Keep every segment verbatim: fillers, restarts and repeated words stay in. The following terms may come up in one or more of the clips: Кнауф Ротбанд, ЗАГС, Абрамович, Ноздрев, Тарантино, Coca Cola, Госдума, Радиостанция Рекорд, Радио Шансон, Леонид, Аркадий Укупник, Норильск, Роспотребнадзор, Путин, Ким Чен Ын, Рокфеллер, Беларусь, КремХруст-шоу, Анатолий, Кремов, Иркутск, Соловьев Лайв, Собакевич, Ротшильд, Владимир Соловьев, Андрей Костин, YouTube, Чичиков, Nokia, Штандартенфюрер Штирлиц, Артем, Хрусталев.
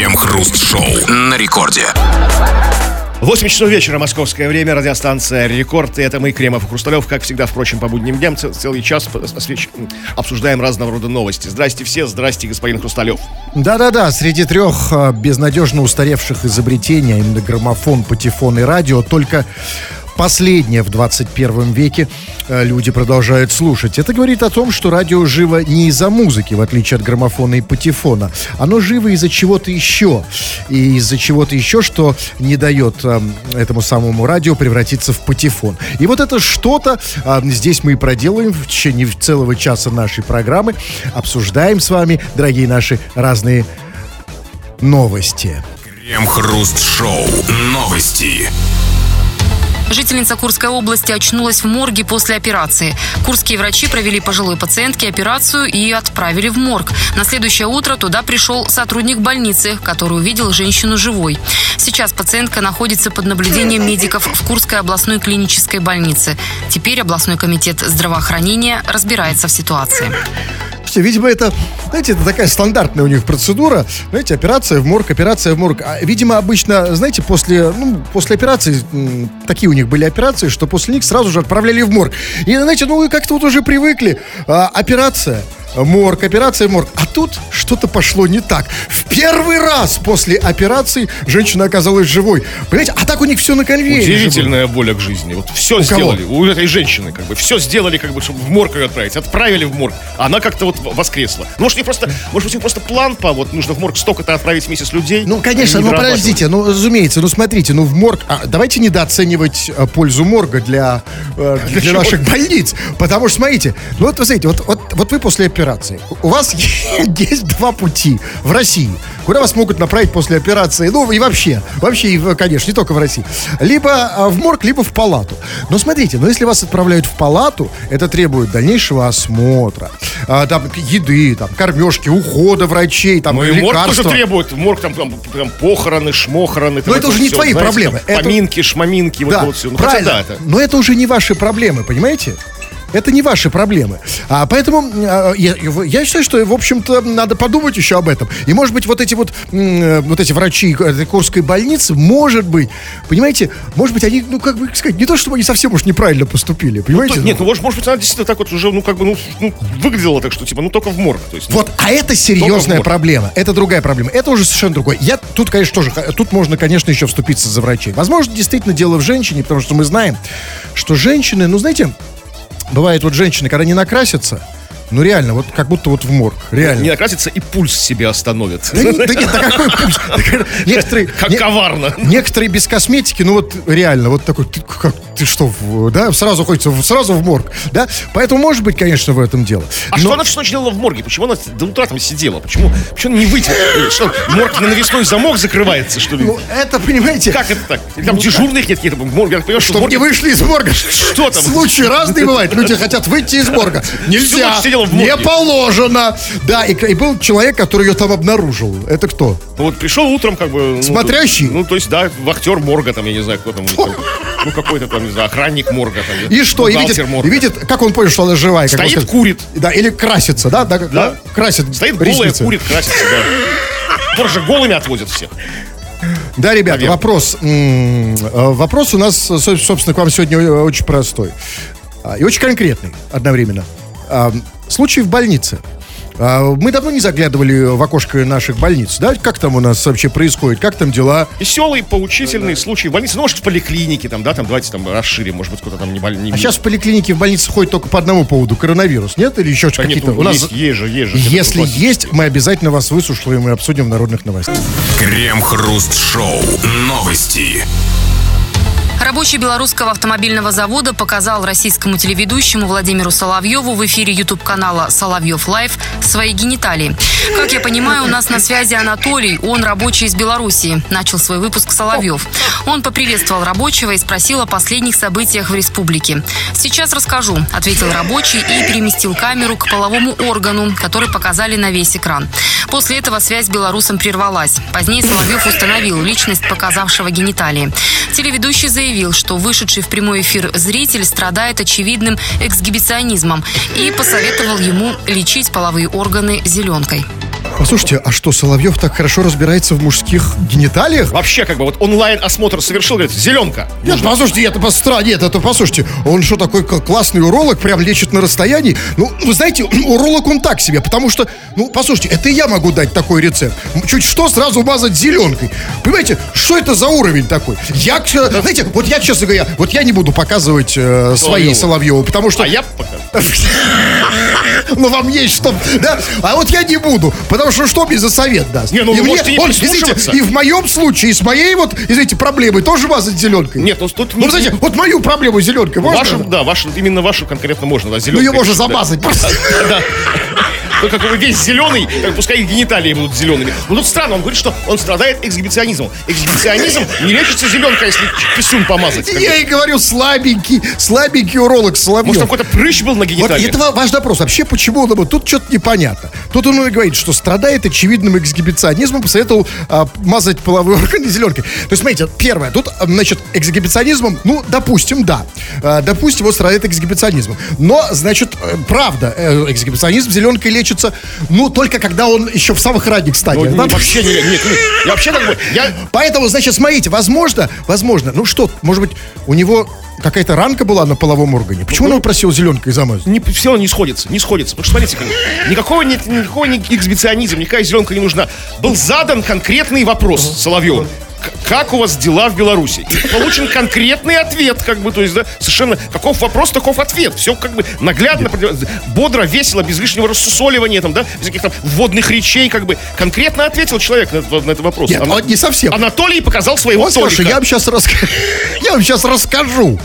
КремХруст-шоу на рекорде. восемь часов вечера, московское время, радиостанция «Рекорд». И это мы, Кремов и Хрусталев, как всегда, впрочем, по будним дням, цел, целый час обсуждаем разного рода новости. Здрасте все, здрасте, господин Хрусталев. Да-да-да, среди трех безнадежно устаревших изобретений, именно граммофон, патефон и радио, только последнее в двадцать первом веке люди продолжают слушать. Это говорит о том, что радио живо не из-за музыки, в отличие от граммофона и патефона. Оно живо из-за чего-то еще. И из-за чего-то еще, что не дает э, этому самому радио превратиться в патефон. И вот это что-то э, здесь мы и проделаем в течение целого часа нашей программы. Обсуждаем с вами, дорогие наши, разные новости. КремХруст-шоу. Новости. Жительница Курской области очнулась в морге после операции. Курские врачи провели пожилой пациентке операцию и отправили в морг. На следующее утро туда пришел сотрудник больницы, который увидел женщину живой. Сейчас пациентка находится под наблюдением медиков в Курской областной клинической больнице. Теперь областной комитет здравоохранения разбирается в ситуации. Видимо, это, знаете, это такая стандартная у них процедура. Знаете, операция в морг, операция в морг. Видимо, обычно, знаете, после, ну, после операции, такие у них были операции, что после них сразу же отправляли в морг. И, знаете, ну, как-то вот уже привыкли. А, операция. Морг, операция, морг. А тут что-то пошло не так. В первый раз после операции женщина оказалась живой. Понимаете, а так у них все на конвейере. Удивительная живой. Воля к жизни. Вот все у сделали. Кого? У этой женщины, как бы, все сделали, как бы, чтобы в морг ее отправить. Отправили в морг. Она как-то вот воскресла. Может, не просто, может быть, у них просто план по вот нужно в морг столько-то отправить вместе с людей. Ну, конечно, ну подождите, ну, разумеется, ну смотрите, ну в морг. А, давайте недооценивать а, пользу морга для, а, для, для наших больниц. Потому что, смотрите, ну вот вы смотрите, вот, вот, вот вы после операции. Операции. У вас есть два пути в России, куда вас могут направить после операции, ну и вообще, вообще, конечно, не только в России. Либо в морг, либо в палату. Но смотрите, но если вас отправляют в палату, это требует дальнейшего осмотра, там, еды, там, кормежки, ухода врачей, там, ну, и лекарства. Морг тоже требует, морг там, там, там похороны, шмохороны. Там, но это, это уже не все, твои, знаете, проблемы. Там, это... Поминки, шмаминки, да, вот, вот все. Ну, правильно, хотя, да, это... но это уже не ваши проблемы, понимаете? Это не ваши проблемы. А поэтому а, я, я считаю, что, в общем-то, надо подумать еще об этом. И, может быть, вот эти вот, вот эти врачи Курской больницы, может быть, понимаете, может быть, они, ну, как бы сказать, не то, чтобы они совсем уж неправильно поступили, понимаете? Ну, то, нет, ну, может, может быть, она действительно так вот уже, ну, как бы, ну, ну выглядела так, что, типа, ну, только в морг. То есть, ну, вот, а это серьезная проблема. Это другая проблема. Это уже совершенно другое. Я тут, конечно, тоже, тут можно, конечно, еще вступиться за врачей. Возможно, действительно, дело в женщине, потому что мы знаем, что женщины, ну, знаете... Бывает вот женщины, когда не накрасятся, ну реально, вот как будто вот в морг. Реально. Не накрасятся и пульс себе остановят. Да, да нет, да какой пульс? Некоторые, как не, коварно. Некоторые без косметики, ну вот реально, вот такой, ты, как, ты что, да, сразу хочется, сразу в морг, да? Поэтому может быть, конечно, в этом дело. А но... что она всю ночь делала в морге? Почему она до утра там сидела? Почему, почему не выйти? Что, морг на навесной замок закрывается, что ли? Ну это, понимаете... Как это так? Или там ну, дежурных нет, какие-то морги? Понимаю, что чтобы морги... не вышли из морга. Что там? Случаи разные бывают. Люди хотят выйти из морга. Нельзя. Не положено. Да, и, и был человек, который ее там обнаружил. Это кто? Ну, вот пришел утром, как бы... Ну, смотрящий? Ну, то есть, да, вахтер морга, там, я не знаю, кто там. Ну, какой-то там, не знаю, охранник морга. Там, и что? И видит, морга. И видит, как он понял, что она живая. Как стоит, курит. Да, или красится, да? Да, да. Да, красит. Стоит голая, курит, красится, да. Тоже голыми отвозят всех. Да, ребята, вопрос. Вопрос у нас, собственно, к вам сегодня очень простой. И очень конкретный одновременно. Случай в больнице. Мы давно не заглядывали в окошко наших больниц, да? Как там у нас вообще происходит, как там дела? Веселый, поучительный, да, случай в больнице. Ну, может, в поликлинике, там, да, там, давайте там расширим, может быть, кто-то там не больный. А сейчас в поликлинике в больнице ходит только по одному поводу, коронавирус, нет? Или еще да какие-то? Нет, у, у нас... Есть, есть же, есть же. Если есть, мы обязательно вас выслушаем и обсудим в народных новостях. Крем-хруст-шоу. Новости. Рабочий белорусского автомобильного завода показал российскому телеведущему Владимиру Соловьеву в эфире YouTube-канала «Соловьев Лайв» свои гениталии. Как я понимаю, у нас на связи Анатолий, он рабочий из Беларуси, начал свой выпуск Соловьев. Он поприветствовал рабочего и спросил о последних событиях в республике. «Сейчас расскажу», — ответил рабочий и переместил камеру к половому органу, который показали на весь экран. После этого связь с белорусом прервалась. Позднее Соловьев установил личность показавшего гениталии. Телеведущий заявил, что вышедший в прямой эфир зритель страдает очевидным эксгибиционизмом и посоветовал ему лечить половые органы зеленкой. Послушайте, а что, Соловьев так хорошо разбирается в мужских гениталиях? Вообще, как бы, вот онлайн-осмотр совершил, говорит, зеленка. Нет, нужно. Послушайте, это по стране, это, это, послушайте, он что, такой классный уролог, прям лечит на расстоянии? Ну, вы знаете, уролог он так себе, потому что, ну, послушайте, это я могу дать такой рецепт. Чуть что, сразу мазать зеленкой. Понимаете, что это за уровень такой? Я, знаете, вот я, честно говоря, вот я не буду показывать э, свои Соловьеву, потому что... А я пока... Ну, вам есть что... Да? А вот я не буду, потому что что мне за совет даст? Не, ну, и, мне, он, извините, и в моем случае, и с моей вот, извините, проблемой тоже мазать зеленкой. Нет, ну, тут... Ну, знаете, вот мою проблему зеленкой можно? Вашу, да, вашу, именно вашу конкретно можно, да, зеленкой. Ну, ее можно замазать просто. Да. Ну, как бы весь зеленый, так, пускай их гениталии будут зелеными. Но тут странно, он говорит, что он страдает эксгибиционизмом. Эксгибиционизм не лечится зеленкой, если писюн помазать. Я и говорю, слабенький, слабенький уролог Соловьев. Может, какой-то прыщ был на гениталиях? Вот это важный вопрос. Вообще, почему он... Тут что-то непонятно. Тут он и говорит, что страдает очевидным эксгибиционизмом, посоветовал а, мазать половые органы зеленкой. То есть, смотрите, первое, тут, значит, эксгибиционизмом, ну, допустим, да. А, допустим, он страдает эксгибиционизмом. Но, значит, правда, эксгибиционизм зеленкой лечит. Ну, только когда он еще в самых ранних стадиях. Ну, вообще не, нет, нет, я вообще как бы, я... Поэтому, значит, смотрите, возможно, возможно, ну что, может быть, у него какая-то ранка была на половом органе. Почему ну, он его просил зеленкой замазать? Не, все не сходится, не сходится. Потому что, смотрите, никакого, нет, никакого не эксгибиционизм, никакая зеленка не нужна. Был задан конкретный вопрос Соловьеву. Как у вас дела в Беларуси? И получен конкретный ответ, как бы, то есть, да, совершенно, каков вопрос, таков ответ. Все, как бы, наглядно, бодро, весело, без лишнего рассусоливания, там, да, без каких там вводных речей, как бы, конкретно ответил человек на, на этот вопрос. Нет, Ана... вот не совсем. Анатолий показал своего вот, Толика. Слушай, я вам сейчас, раска... я вам сейчас расскажу.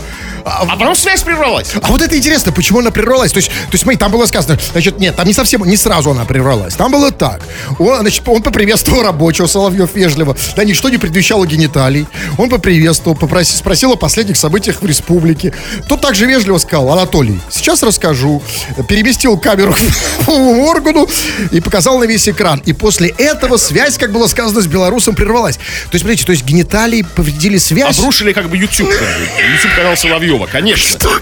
А, а потом связь прервалась. А вот это интересно, почему она прервалась. То есть, то есть смотри, там было сказано, значит, нет, там не совсем, не сразу она прервалась. Там было так. Он, значит, он поприветствовал рабочего, Соловьев вежливо. Да ничто не предвещало гениталий. Он поприветствовал, попросил, спросил о последних событиях в республике. Тот также вежливо сказал: Анатолий, сейчас расскажу. Переместил камеру к половому органу и показал на весь экран. И после этого связь, как было сказано, с белорусом прервалась. То есть, смотрите, то есть гениталии повредили связь. Обрушили как бы YouTube. YouTube канал Соловьев. Конечно. Что?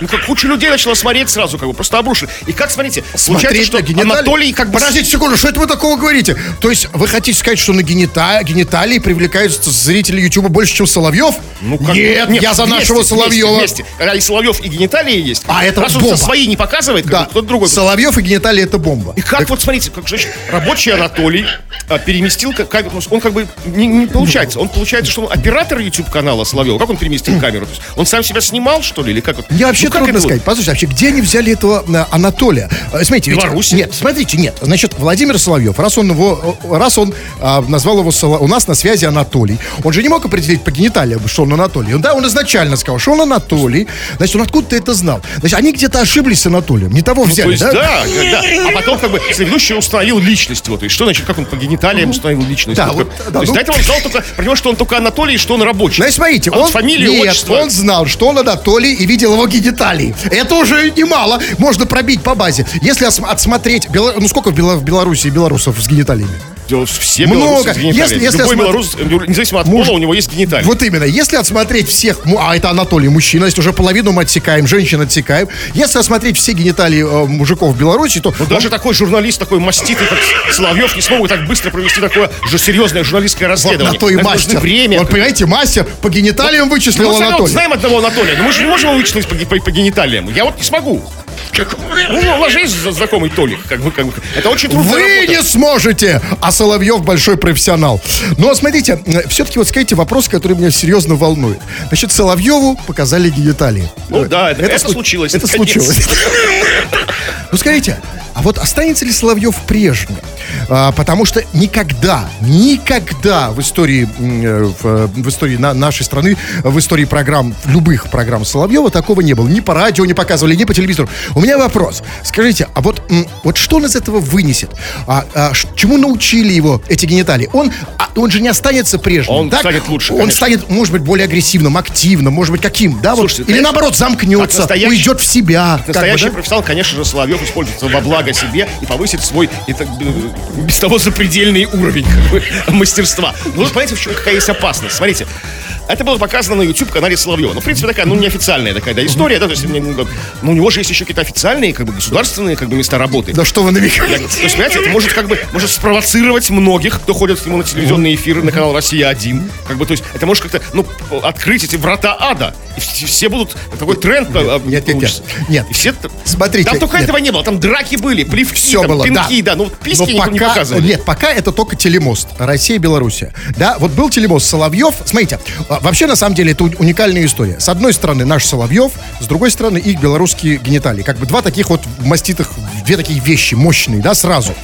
Ну, как куча людей начала смотреть сразу, как бы, просто обрушили. И как, смотрите, получается, что Анатолий как бы... Подождите секунду, что это вы такого говорите? То есть вы хотите сказать, что на генита... гениталии привлекаются зрители Ютуба больше, чем Соловьев? Ну, как... нет, нет, я за вместе, нашего Соловьева. Вместе, вместе. И Соловьев, и гениталии есть. А это раз бомба. Раз он свои не показывает, да. Кто-то другой. Соловьев и гениталии — это бомба. И как, так... вот смотрите, как же рабочий Анатолий а, переместил... Как, он как бы не, не получается. Он получается, что он оператор YouTube-канала Соловьева. Как он переместил камеру? То есть он сам себя снимал, что ли, или как? Мне вообще ну, как трудно сказать. Послушайте, вообще, где они взяли этого Анатолия? Смотрите, Беларусь? Нет, смотрите, нет. Значит, Владимир Соловьев, раз он его, раз он а, назвал его Соло... у нас на связи Анатолий, он же не мог определить по гениталиям, что он Анатолий. Он, да, он изначально сказал, что он Анатолий. Значит, он откуда-то это знал. Значит, они где-то ошиблись с Анатолием, не того взяли, ну, есть, да? Да, да. А потом, как бы, следующий установил личность. Вот, и что значит, как он по гениталиям установил личность? Да, вот, как... да, то есть, ну... до этого он знал только, понимаешь, что он только Анатолий, что он рабочий. Значит, смотрите, а он... фамилию, нет, отчество... он знал, что он Анатолий и видел его гениталии. Это уже немало. Можно пробить по базе. Если отсмотреть... Ну, сколько в Беларуси белорусов с гениталиями? Все много. Если, если любой осмотр... белорус, независимо от Муж... пола, у него есть гениталии. Вот именно. Если отсмотреть всех... А это Анатолий, мужчина. Если уже половину мы отсекаем, женщин отсекаем. Если осмотреть все гениталии э, мужиков в Беларуси, то... Он... Даже такой журналист, такой маститый, как Соловьев, не смог так быстро провести такое же серьезное журналистское расследование. Вот на то и мастер. Время. Он, понимаете, мастер по гениталиям вот вычислил Анатолия. Мы вот знаем одного Анатолия, но мы же не можем его вычислить по, по, по гениталиям. Я вот не смогу. Как... Ну, ложись, знакомый Толик. Как вы, как вы. Это очень трудно. Вы работа. Не сможете! А Соловьев большой профессионал. Но смотрите, все-таки вот скажите вопрос, который меня серьезно волнует. Значит, Соловьеву показали гениталии. Ну вот. Да, это, это, это случилось. Это случилось. Ну скажите, а вот останется ли Соловьев прежним? А, потому что никогда, никогда в истории, в, в истории на, нашей страны, в истории программ, любых программ Соловьева такого не было. Ни по радио не показывали, ни по телевизору. У меня вопрос. Скажите, а вот, вот что он из этого вынесет? А, а, чему научили его эти гениталии? Он, а, он же не останется прежним. Он так? станет лучше, Он конечно. станет, может быть, более агрессивным, активным, может быть, каким? Да? Слушайте, вот. Или конечно, наоборот, замкнется, уйдет в себя. Настоящий как бы, да? профессионал, конечно же, Соловьев используется во благо себе и повысит свой и так, без того запредельный уровень как бы, мастерства. Ну, смотрите, в чем какая есть опасность. Смотрите, Это было показано на YouTube-канале Соловьева. Ну, в принципе, такая, ну, неофициальная такая, да, история, да, то есть, ну, у него же есть еще какие-то официальные, как бы, государственные, как бы, места работы. Да что вы намекаете? То есть, понимаете, это может, как бы, может спровоцировать многих, кто ходит к нему на телевизионные эфиры, на канал «Россия-один», как бы, то есть, это может как-то, ну, открыть эти врата ада, и все будут, такой тренд. Нет, нет, нет, нет. Все, смотрите. Там только нет. Этого не было, там драки были, плевки, все там, было, пинки, да, да, ну, письки никто не показывали. Нет, пока это только телемост Россия-Беларусь, да, вот был телемост Соловьев, смотрите, вообще, на самом деле, это уникальная история. С одной стороны, наш Соловьев, с другой стороны, их белорусские гениталии. Как бы два таких вот маститых, две такие вещи мощные, да, сразу.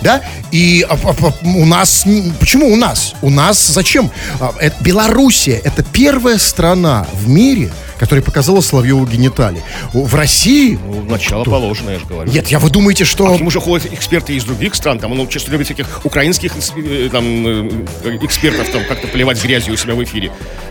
Да? И а, а, у нас... Почему у нас? У нас зачем? Это, Белоруссия — это первая страна в мире, которая показала Соловьеву гениталии. В России... Ну, начало кто? Положено, я же говорю. Нет, я, вы думаете, что... А к нему же ходят эксперты из других стран, там, он часто любит всяких украинских там, экспертов, там, как-то поливать грязью у себя в эфире.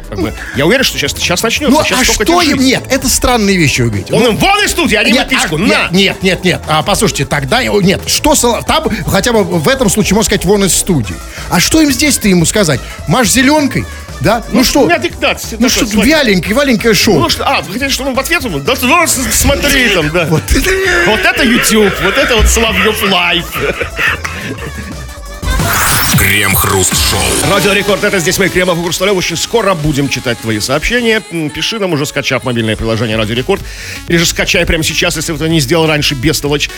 Как бы. Я уверен, что сейчас, сейчас начнется. Ну, сейчас а что им... Нет, это странные вещи, вы говорите. Он им вон из студии, а не мопичку, а, на! Нет, нет, нет, нет. А, послушайте, тогда... Нет, что Соловьев... Там, хотя бы в этом случае, можно сказать, вон из студии. А что им здесь-то ему сказать? Маш зеленкой? Да? Ну, ну что? У меня диктат. Ну что, вяленькое, валенькое шоу. Ну, что, а, вы хотите, чтобы он в ответ? Да, смотри там, да. Вот это YouTube, вот это вот Соловьев Лайв. Крем-хруст-шоу. Радио Рекорд, это здесь мы, Кремов и Хрусталев. Очень скоро будем читать твои сообщения. Пиши нам, уже скачав мобильное приложение Радио Рекорд. Или же скачай прямо сейчас, если это не сделал раньше, бестолочь.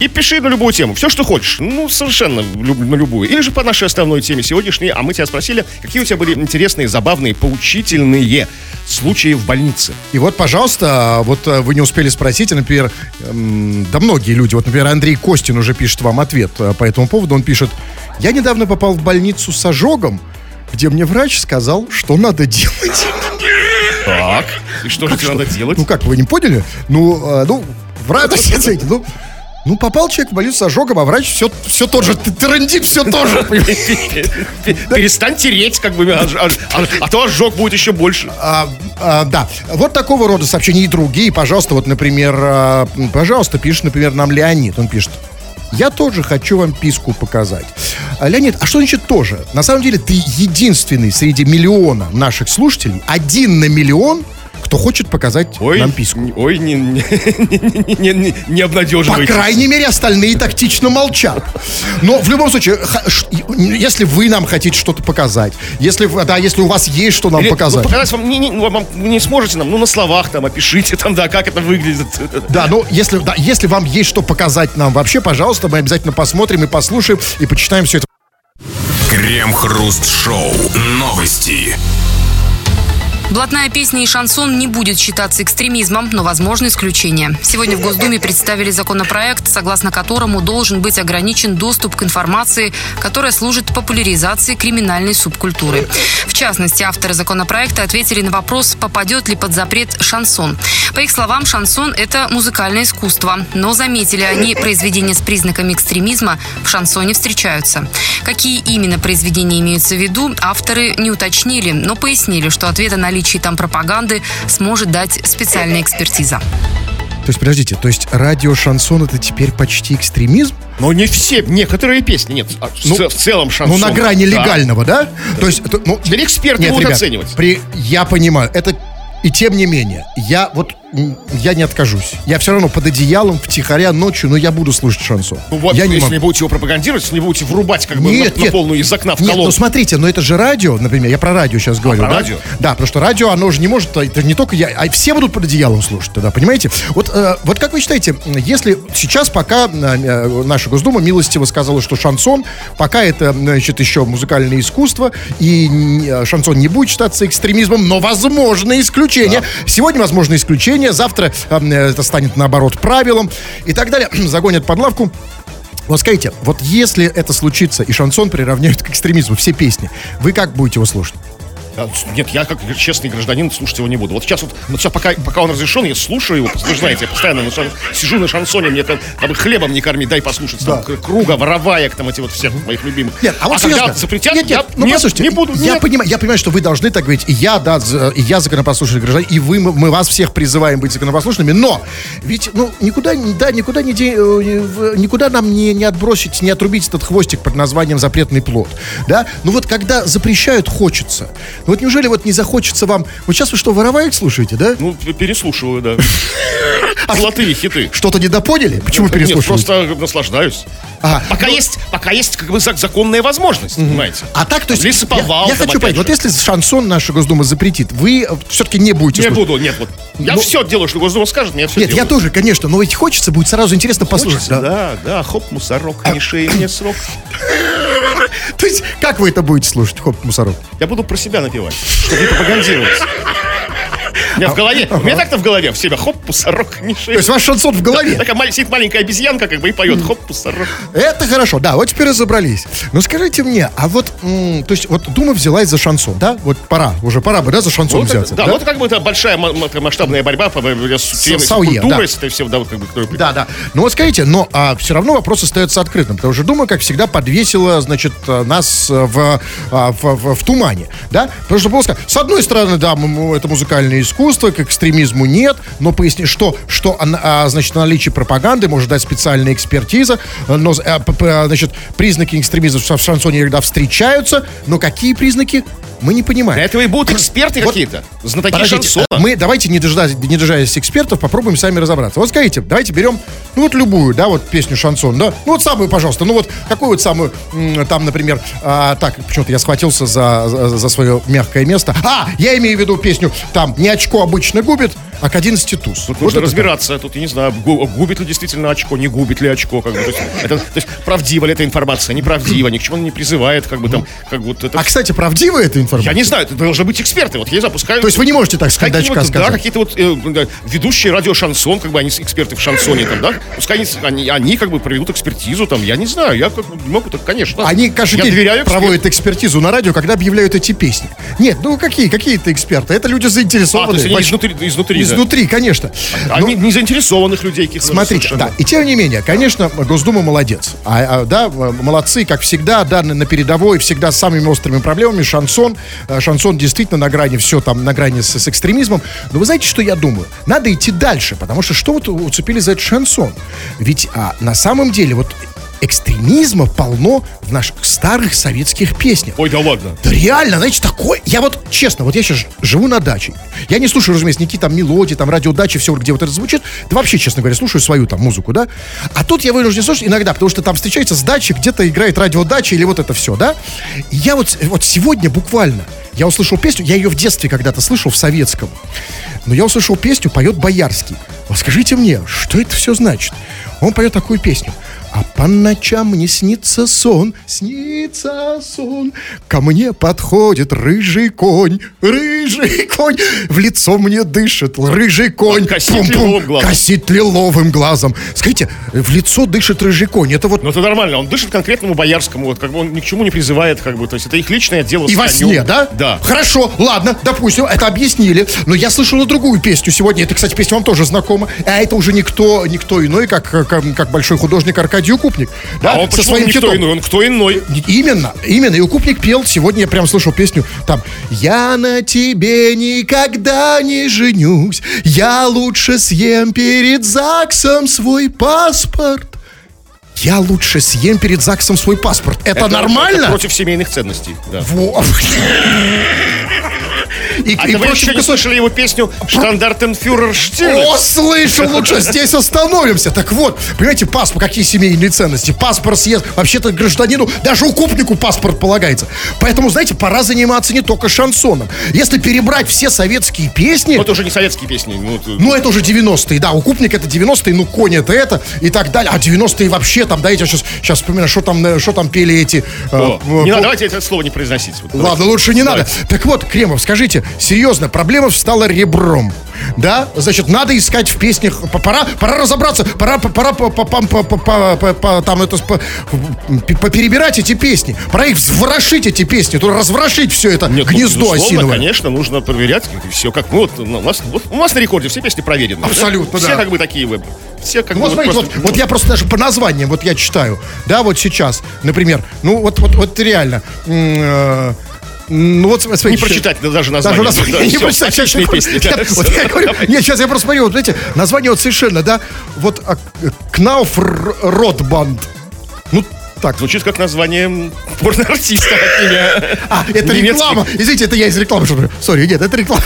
И пиши на любую тему, все, что хочешь. Ну, совершенно на любую. Или же по нашей основной теме сегодняшней. А мы тебя спросили, какие у тебя были интересные, забавные, поучительные случаи в больнице. И вот, пожалуйста, вот вы не успели спросить, например, да многие люди. Вот, например, Андрей Костин уже пишет вам ответ по этому поводу. Он пишет: я недавно попал в больницу с ожогом, где мне врач сказал, что надо делать. Так, и что же тебе надо делать? Ну как, вы не поняли? Ну, ну, врач, ну, ну, попал человек в больницу с ожогом, а врач все, все тот же, трындит все тоже. Перестань тереть, как бы, а то ожог будет еще больше. Да, вот такого рода сообщения и другие. Пожалуйста, вот, например, пожалуйста, пишет, например, нам Леонид, он пишет: я тоже хочу вам писку показать. Леонид, а что значит тоже? На самом деле ты единственный среди миллиона наших слушателей, один на миллион, кто хочет показать ой, нам писку. Ой, не, не, не, не, не обнадеживайтесь. По крайней мере, остальные тактично молчат. Но в любом случае, если вы нам хотите что-то показать, если, да, если у вас есть что нам или, показать. Ну, показать вам не, не, вам не сможете нам, ну, на словах там, опишите там, да, как это выглядит. Да, ну, если, да, если вам есть что показать нам вообще, пожалуйста, мы обязательно посмотрим и послушаем, и почитаем все это. Крем-хруст-шоу. Новости. Блатная песня и шансон не будет считаться экстремизмом, но возможно исключение. Сегодня в Госдуме представили законопроект, согласно которому должен быть ограничен доступ к информации, которая служит популяризации криминальной субкультуры. В частности, авторы законопроекта ответили на вопрос, попадет ли под запрет шансон. По их словам, шансон – это музыкальное искусство. Но, заметили они, произведения с признаками экстремизма в шансоне встречаются. Какие именно произведения имеются в виду, авторы не уточнили, но пояснили, что ответы на наличии там пропаганды сможет дать специальная экспертиза. То есть, подождите, то есть радио шансон — это теперь почти экстремизм? Но не все, некоторые песни, нет, а ну, в целом шансон. Ну, на грани легального, да? да? да. То есть, ну, теперь эксперты нет, будут ребят, оценивать. При, я понимаю, это... И тем не менее, я вот я не откажусь. Я все равно под одеялом, втихаря, ночью, но я буду слушать шансон. Ну, вот, я если не, могу. не будете его пропагандировать, если не будете врубать как бы нет, на, нет, на полную из окна в колонку. Нет, ну смотрите, но это же радио, например, я про радио сейчас говорю. А, про да? радио? Да, потому что радио, оно же не может, это не только я, а все будут под одеялом слушать тогда, понимаете? Вот, э, вот как вы считаете, если сейчас пока э, наша Госдума милостиво сказала, что шансон, пока это, значит, еще музыкальное искусство, и э, шансон не будет считаться экстремизмом, но возможно исключение. Да. Сегодня возможно исключение, завтра э, это станет наоборот правилом и так далее. Загонят под лавку. Вот скажите, вот если это случится и шансон приравняют к экстремизму, все песни, вы как будете его слушать? Нет, я как честный гражданин слушать его не буду. Вот сейчас вот, вот сейчас, пока, пока он разрешен, я слушаю его. Вы знаете, я постоянно на шанс, сижу на шансоне, мне там, там хлебом не корми, дай послушать. Да. Там, круга, вороваек, там эти вот всех моих любимых. Нет, а вот а серьезно. Запретят, нет, нет, я, ну, нет, не буду. Я, поним, я понимаю, что вы должны так говорить. И я, да, и я законопослушный гражданин, и вы, мы вас всех призываем быть законопослушными, но ведь, ну, никуда, да, никуда, не, никуда нам не, не отбросить, не отрубить этот хвостик под названием запретный плод. Да? Ну вот когда запрещают, хочется. Ну вот неужели вот не захочется вам... Вот сейчас вы что, вороваек слушаете, да? Ну, переслушиваю, да. Золотые хиты. Что-то недопоняли? Почему переслушиваете? Нет, просто наслаждаюсь. Пока есть, пока есть как бы законная возможность, понимаете? А так, то есть... Я хочу понять, вот если шансон наша Госдума запретит, вы все-таки не будете слушать? Не буду, нет, вот. Я все делаю, что Госдума скажет, я все делаю. Нет, я тоже, конечно, но ведь хочется, будет сразу интересно послушать. Да, да, хоп, мусорок, не шей мне срок. То есть, как вы это будете слушать, хоп, мусорок? Я буду про себя напевать, чтобы не пропагандировать. У меня в голове, у меня так-то в голове, в себя, хоп, мусорок, не шей. То есть, ваш шансон в голове? Такая сидит маленькая обезьянка, как бы, и поет, хоп, мусорок. Это хорошо, да, вот теперь разобрались. Но скажите мне, а вот, то есть, вот Дума взялась за шансон, да? Вот пора, уже пора бы, да, за шансон взяться? Да, вот как бы это большая масштабная борьба с культурой, с этой всем, да, вот как бы, кто... Да, да, ну вот скажите, но все равно вопрос остается открытым, потому что Дума, как всегда, подвесила, значит, нас в тумане, да? Потому что, было сказано, с одной стороны, да, это музыкальное искусство, к экстремизму нет, но поясни, что, что а, значит, наличие пропаганды может дать специальная экспертиза, но, а, значит, признаки экстремизма в шансоне иногда встречаются, но какие признаки, мы не понимаем. Для этого и будут эксперты вот, какие-то, знатоки подождите, шансона. Мы, давайте, не дожидаясь, не дожидаясь экспертов, попробуем сами разобраться. Вот скажите, давайте берем, ну вот любую, да, вот песню шансон, да, ну вот самую, пожалуйста, ну вот какую вот самую, там, например, а, так, почему-то я схватился за, за, за свое мягкое место. А, я имею в виду песню, там, не очко обычно губит, а к одиннадцати туз. Тут нужно разбираться, так? Тут, я не знаю, губит ли действительно очко, не губит ли очко, как бы, то есть, это, то есть, правдива ли эта информация, неправдива, ни к чему он не призывает, как бы там, как будто это... А, кстати, правдива эта информация? Я не знаю, это должны быть эксперты, вот я запускаю... То есть вы не можете так сказать, очка сказать? Да, какие-то вот э, да, ведущие радио Шансон, как бы они эксперты в шансоне, там, да, пускай они, они как бы проведут экспертизу, там, я не знаю, я как могу, так, конечно. Они каждый день доверяю, проводят экспертизу на радио, когда объявляют эти песни. Нет, ну какие, какие-то эксперты, это люди заинтересованы. А, Изнутри, изнутри, изнутри да. Конечно. Они ну, незаинтересованных людей каких-то. Смотрите, да. И тем не менее, конечно, Госдума молодец. А, а, да, молодцы, как всегда, да, на передовой, всегда с самыми острыми проблемами. Шансон. Шансон действительно на грани, все там на грани с, с экстремизмом. Но вы знаете, что я думаю? Надо идти дальше, потому что что вот уцепили за этот шансон? Ведь а, на самом деле, вот... экстремизма полно в наших старых советских песнях. Ой, да ладно. Да реально, знаете, такой... Я вот, честно, вот я сейчас живу на даче. Я не слушаю, разумеется, никакие там мелодии, там, радиодачи, все, где вот это звучит. Да вообще, честно говоря, слушаю свою там музыку, да? А тут я вынужден слушать иногда, потому что там встречается с дачей, где-то играет радиодача или вот это все, да? И я вот, вот сегодня буквально... Я услышал песню, я ее в детстве когда-то слышал, в советском. Но я услышал песню, поет Боярский. Вот скажите мне, что это все значит? Он поет такую песню. А по ночам мне снится сон, снится сон. Ко мне подходит рыжий конь, рыжий конь. В лицо мне дышит рыжий конь. Косит лиловым глазом. Косит лиловым глазом. Скажите, в лицо дышит рыжий конь. Это вот... Ну это нормально, он дышит конкретному Боярскому. Вот, как бы он ни к чему не призывает, как бы. То есть это их личное дело. И во сне, да? Да. Хорошо, ладно, допустим, это объяснили. Но я слышал и другую песню сегодня. Это, кстати, песня вам тоже знакома. А это уже никто, никто иной, как, как, как большой художник Аркадий Укупник. Да, а он со своим никто иной, он кто иной? Именно, именно. И Укупник пел. Сегодня я прям слышал песню там. Я на тебе никогда не женюсь. Я лучше съем перед ЗАГСом свой паспорт. Я лучше съем перед ЗАГСом свой паспорт. Это, это нормально? Это против семейных ценностей. Да. Во. И, а и вы еще не слышали его песню «Штандартенфюрер Штирлиц»? О, слышал, лучше здесь остановимся. Так вот, понимаете, паспорт, какие семейные ценности? Паспорт съезд, вообще-то гражданину, даже укупнику паспорт полагается. Поэтому, знаете, пора заниматься не только шансоном. Если перебрать все советские песни... Но это уже не советские песни. Ну, это... ну, это уже девяностые, да, укупник это девяностые, ну, конь это это, и так далее. А девяностые вообще там, да, я сейчас, сейчас вспоминаю, что там, что там пели эти... О, э, не э, надо, э, давайте это слово не произносить. Вот, ладно, давайте. Лучше не давайте. Надо. Так вот, Кремов, скажите, серьезно, проблема встала ребром. Да, значит, надо искать в песнях. Пора, пора разобраться, пора, пора по, по, по, по, по, по, там, это, по, поперебирать эти песни. Пора их взворошить, эти песни, то разворошить все это. Нет, гнездо ну, осиновое. Конечно, нужно проверять все как ну, вот, у, нас, вот, у нас на рекорде все песни проверены. Абсолютно, да? Все да. Как бы такие выборы. Все как ну, бы, смотрите, вот, просто... вот, вот я просто даже по названиям вот я читаю. Да, вот сейчас, например, ну вот, вот, вот реально. М- Ну, вот, смотрите, не прочитать даже название. Даже название да, не все, прочитать. Сейчас, я, я, вот, я говорю, нет, сейчас я просто смотрю, вот знаете, название вот совершенно, да, вот а, Кнауф Ротбанд. Ну, Так. Звучит как название порно-артиста от меня. А, это реклама. Извините, это я из рекламы. Сори, нет, это реклама.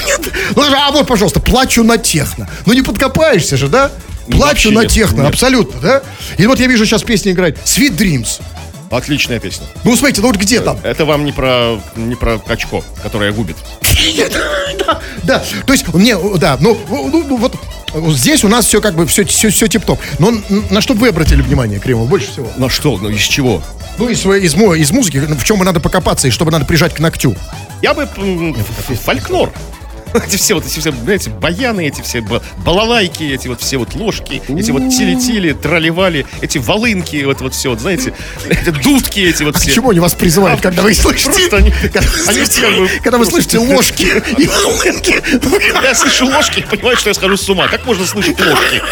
А вот, пожалуйста, плачу на техно. Ну не подкопаешься же, да? Плачу на техно, абсолютно, да? И вот я вижу, сейчас песня играет Sweet Dreams. Отличная песня. Ну, смотрите, ну вот где там? Это вам не про, не про качко, которое губит. Да, да, то есть, мне, да, ну, ну, вот здесь у нас все как бы, все, все, все тип-топ. Но на что вы обратили внимание, Кремов, больше всего? На что? Ну, из чего? Ну, из, из, из музыки, в чем надо покопаться и что надо прижать к ногтю. Я бы... фольклор. Эти все вот, эти все, знаете, баяны, эти все балалайки, эти вот все вот ложки, эти вот тили-тили, тролливали, эти волынки, вот, вот все, вот, знаете, эти дудки эти вот все. А к чему они вас призывают, а, когда вы слышите? Они, когда, они как бы, когда вы слышите ложки и волынки. Я слышу ложки и понимаю, что я схожу с ума. Как можно слышать ложки?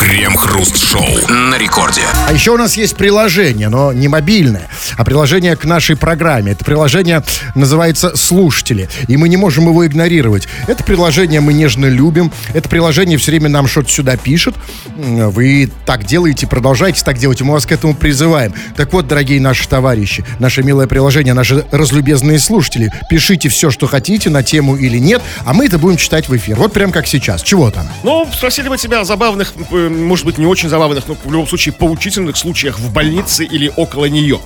КремХруст-шоу на рекорде. А еще у нас есть приложение, но не мобильное, а приложение к нашей программе. Это приложение называется «Слушатели», и мы не можем его игнорировать. Это приложение мы нежно любим. Это приложение все время нам что-то сюда пишет. Вы так делаете, продолжайте так делать, и мы вас к этому призываем. Так вот, дорогие наши товарищи, наше милое приложение, наши разлюбезные слушатели, пишите все, что хотите, на тему или нет, а мы это будем читать в эфир. Вот прям как сейчас. Чего там? Ну, спросили мы тебя о забавных... может быть, не очень забавных, но в любом случае поучительных случаях в больнице или около нее.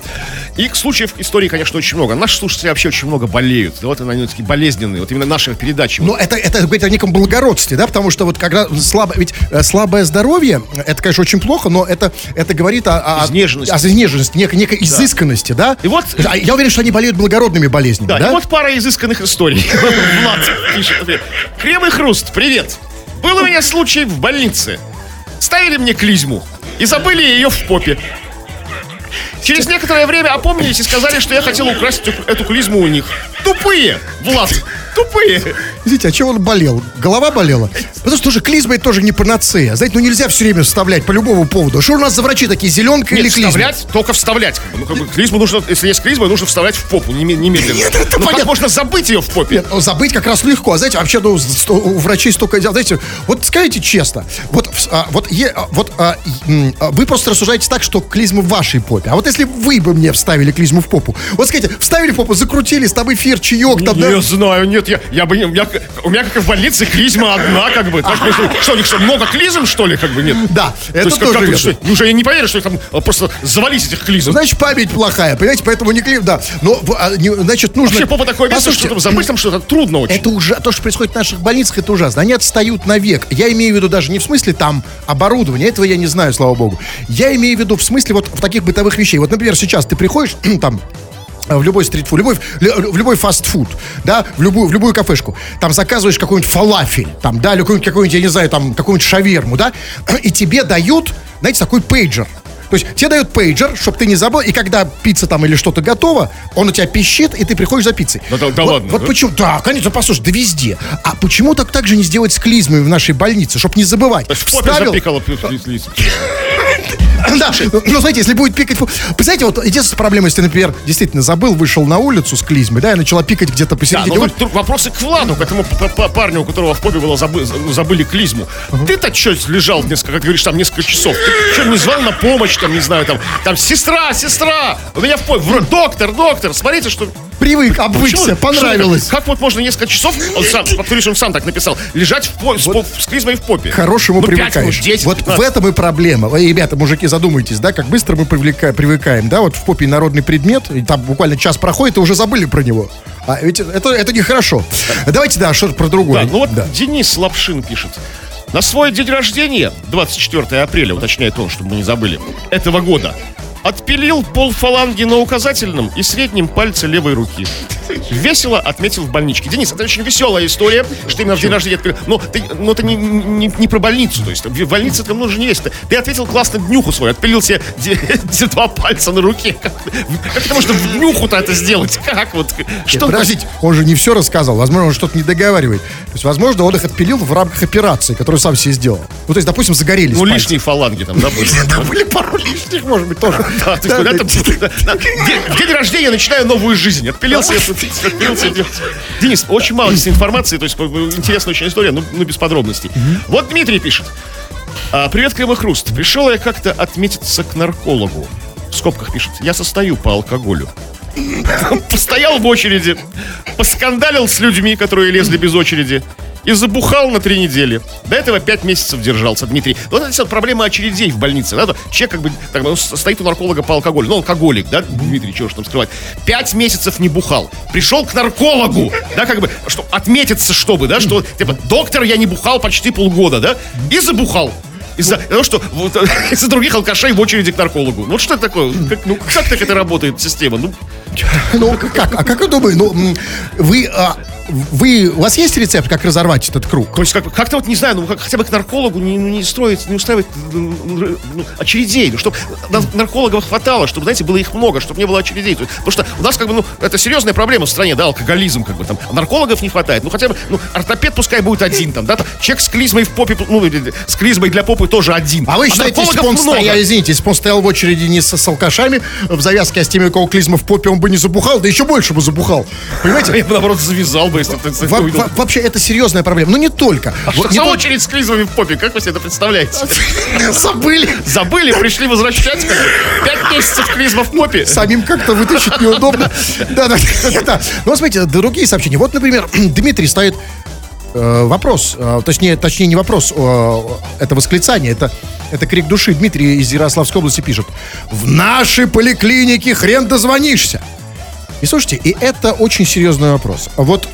Их случаев истории, конечно, очень много. Наши слушатели вообще очень много болеют. Да, вот они такие болезненные. Вот именно наши передачи. Но это, это говорит о неком благородстве, да? Потому что вот когда слабо, ведь слабое здоровье, это, конечно, очень плохо, но это, это говорит о... о изнеженности. О изнеженности, нек, некой да. изысканности, да? И вот... Я уверен, что они болеют благородными болезнями, да? Да, и вот пара изысканных историй. Влад пишет. Крем и Хруст, привет. Был у меня случай в больнице. Ставили мне клизму и забыли ее в попе. Через некоторое время опомнились и сказали, что я хотел украсть эту, эту клизму у них. Тупые, Влад, тупые. Видите, а чего он болел? Голова болела? Потому что тоже клизма это тоже не панацея. Знаете, ну нельзя все время вставлять по любому поводу. Что у нас за врачи такие, зеленка или клизма? Вставлять, только вставлять. Ну, как бы, клизму нужно, если есть клизма, нужно вставлять в попу немедленно. Нет, это ну, понятно. Как можно забыть ее в попе? Нет, забыть как раз легко. А знаете, вообще ну, у врачей столько дел. Знаете, вот скажите честно, вот, а, вот, е, вот а, вы просто рассуждаете так, что клизма в вашей попе. А вот если вы бы мне вставили клизму в попу, вот скажите, вставили в попу, закрутили, с тобой эфир, чаек там, да? Не знаю, нет, я, я бы не... У меня, у меня, как и в больнице, клизма одна, как бы. Так, что, у них что, много клизм, что ли, как бы, нет? Да, это то есть, тоже как, как, что, уже я не поверю, что их там просто завались этих клизм. Значит, память плохая, понимаете, поэтому не клизм, да. Но, а, не, значит, нужно... Вообще, попа такое место, что там забыть там что-то трудно очень. Это ужасно, то, что происходит в наших больницах, это ужасно. Они отстают навек. Я имею в виду даже не в смысле там оборудования, этого я не знаю, слава богу. Я имею в виду в смысле вот в таких бытовых вещей. Вот, например, сейчас ты приходишь, там... в любой стритфуд, любой, в любой фастфуд, да, в любую, в любую кафешку. Там заказываешь какой-нибудь фалафель, там, да, или какой-нибудь, какой-нибудь, я не знаю, там, какую-нибудь шаверму, да, и тебе дают, знаете, такой пейджер. То есть тебе дают пейджер, чтобы ты не забыл, и когда пицца там или что-то готово, он у тебя пищит, и ты приходишь за пиццей. Да, да, да вот, ладно? Вот да? Почему? Да, конечно, послушай, да везде. А почему так, так же не сделать с клизмой в нашей больнице, чтобы не забывать? То есть вставил... запикало клизму. Да, ну, знаете, если будет пикать... Представляете, вот единственная проблема, если, например, действительно забыл, вышел на улицу с клизмой, да, и начала пикать где-то посередине. Да, ну, вот вопросы к Владу, к этому парню, у которого в попе было забы- забыли клизму. Uh-huh. Ты-то что лежал, несколько, как говоришь, там несколько часов? Ты что, не звал на помощь, там, не знаю, там, там, сестра, сестра, у меня в попе, в... доктор, доктор, смотрите, что... Привык, обвыкся, понравилось. Как, как вот можно несколько часов, он сам, подтвердишь, он сам так написал, лежать в по, вот с, с клизмой в попе. К хорошему ну, привыкаешь. пять, десять, вот в этом и проблема. Ребята, мужики, задумайтесь, да, как быстро мы привлека, привыкаем, да, вот в попе народный предмет, и там буквально час проходит, и уже забыли про него. А ведь это, это нехорошо. Да. Давайте, да, что-то про другое. Да, ну вот да. Денис Лапшин пишет. На свой день рождения, двадцать четвёртого апреля, уточняет он, чтобы мы не забыли, этого года, отпилил полфаланги на указательном и среднем пальце левой руки. Весело отметил в больничке. Денис, это очень веселая история, что именно в день рождения отпилил. Но ты, но ты не, не, не про больницу, то есть в больнице там нужно не весить. Ты ответил классно днюху свою, отпилил себе два пальца на руке. Как, как ты можешь в днюху-то это сделать? Как вот? Что Нет, подождите, он же не все рассказал, возможно, он что-то не договаривает. То есть, возможно, он их отпилил в рамках операции, которую сам себе сделал. Ну, то есть, допустим, загорелись Ну, пальцы. Лишние фаланги там, да, были? Там были пару лишних, может быть, тоже. Да, да, да, это, да, да. В день рождения я начинаю новую жизнь. Отпилился, отпилился. Денис, очень мало здесь информации, то есть интересная очень история, но, но без подробностей. Mm-hmm. Вот Дмитрий пишет. Привет, Кремов Хруст. Пришел я как-то отметиться к наркологу. в скобках пишется, я состою по алкоголю. Постоял в очереди, поскандалил с людьми, которые лезли без очереди, и забухал на три недели. До этого пять месяцев держался, Дмитрий. Вот это проблема очередей в больнице. Да? Человек как бы так, он стоит у нарколога по алкоголю. Ну, алкоголик, да, Дмитрий, чего уж там скрывать. Пять месяцев не бухал. Пришел к наркологу, да, как бы, что, отметиться, чтобы, да, что, типа, доктор, я не бухал почти полгода, да, и забухал. Из-за того, что вот, из-за других алкашей в очереди к наркологу. Вот что это такое? Как, ну, как так это работает, система? Ну, ну как? А как вы думаете? Ну, вы, а, вы, у вас есть рецепт, как разорвать этот круг? То есть как, как-то вот, не знаю, ну как, хотя бы к наркологу не, не строить, не устраивать ну, очередей. Ну, чтобы наркологов хватало, чтобы, знаете, было их много, чтобы не было очередей. То есть, потому что у нас как бы, ну, это серьезная проблема в стране, да, алкоголизм как бы там. А наркологов не хватает. Ну хотя бы, ну, ортопед пускай будет один там, да, там, человек с клизмой в попе, ну, с клизмой для попы тоже один. А вы считаете, а если он стоял, извините, если он стоял в очереди не со, с алкашами, в завязке астемикового клизма в попе, он бы не забухал, да еще больше бы забухал. Понимаете? Я бы, наоборот, завязал бы, если бы ты увидел. Вообще, это серьезная проблема. Но не только. А что за очередь с клизмами в попе? Как вы себе это представляете? Забыли. Забыли, пришли возвращать. Пять месяцев клизма в попе. Самим как-то вытащить неудобно. Да, да, да. Ну, смотрите, другие сообщения. Вот, например, Дмитрий ставит вопрос, точнее, точнее не вопрос, это восклицание, это, это крик души. Дмитрий из Ярославской области пишет: в нашей поликлинике хрен дозвонишься. И слушайте, и это очень серьезный вопрос. Вот,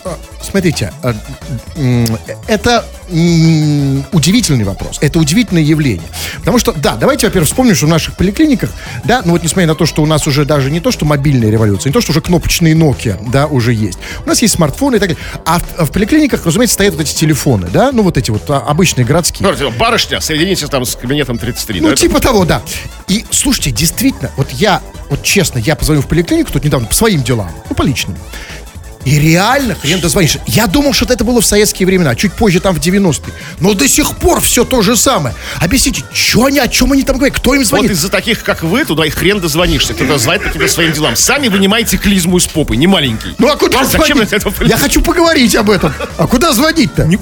смотрите, это удивительный вопрос, это удивительное явление. Потому что, да, давайте, во-первых, вспомним, что в наших поликлиниках, да, ну вот несмотря на то, что у нас уже даже не то, что мобильная революция, не то, что уже кнопочные Nokia, да, уже есть. У нас есть смартфоны и так далее. А в, в поликлиниках, разумеется, стоят вот эти телефоны, да, ну вот эти вот обычные городские. Ну, барышня, соедините там с кабинетом тридцать три. Ну, да, типа это... того, да. И, слушайте, действительно, вот я, вот честно, я позвонил в поликлинику тут недавно по своим делам, ну, по личным. И реально хрен дозвонишься. Я думал, что это было в советские времена, чуть позже, там, в девяностые. Но до сих пор все то же самое. Объясните, что они, о чем они там говорят, кто им звонит? Вот из-за таких, как вы, туда и хрен дозвонишься. Кто-то звонит по тебе своим делам. Сами вынимаете клизму из попы, не маленький. Ну а куда а звонить? Зачем это? Я хочу поговорить об этом. А куда звонить-то? Не...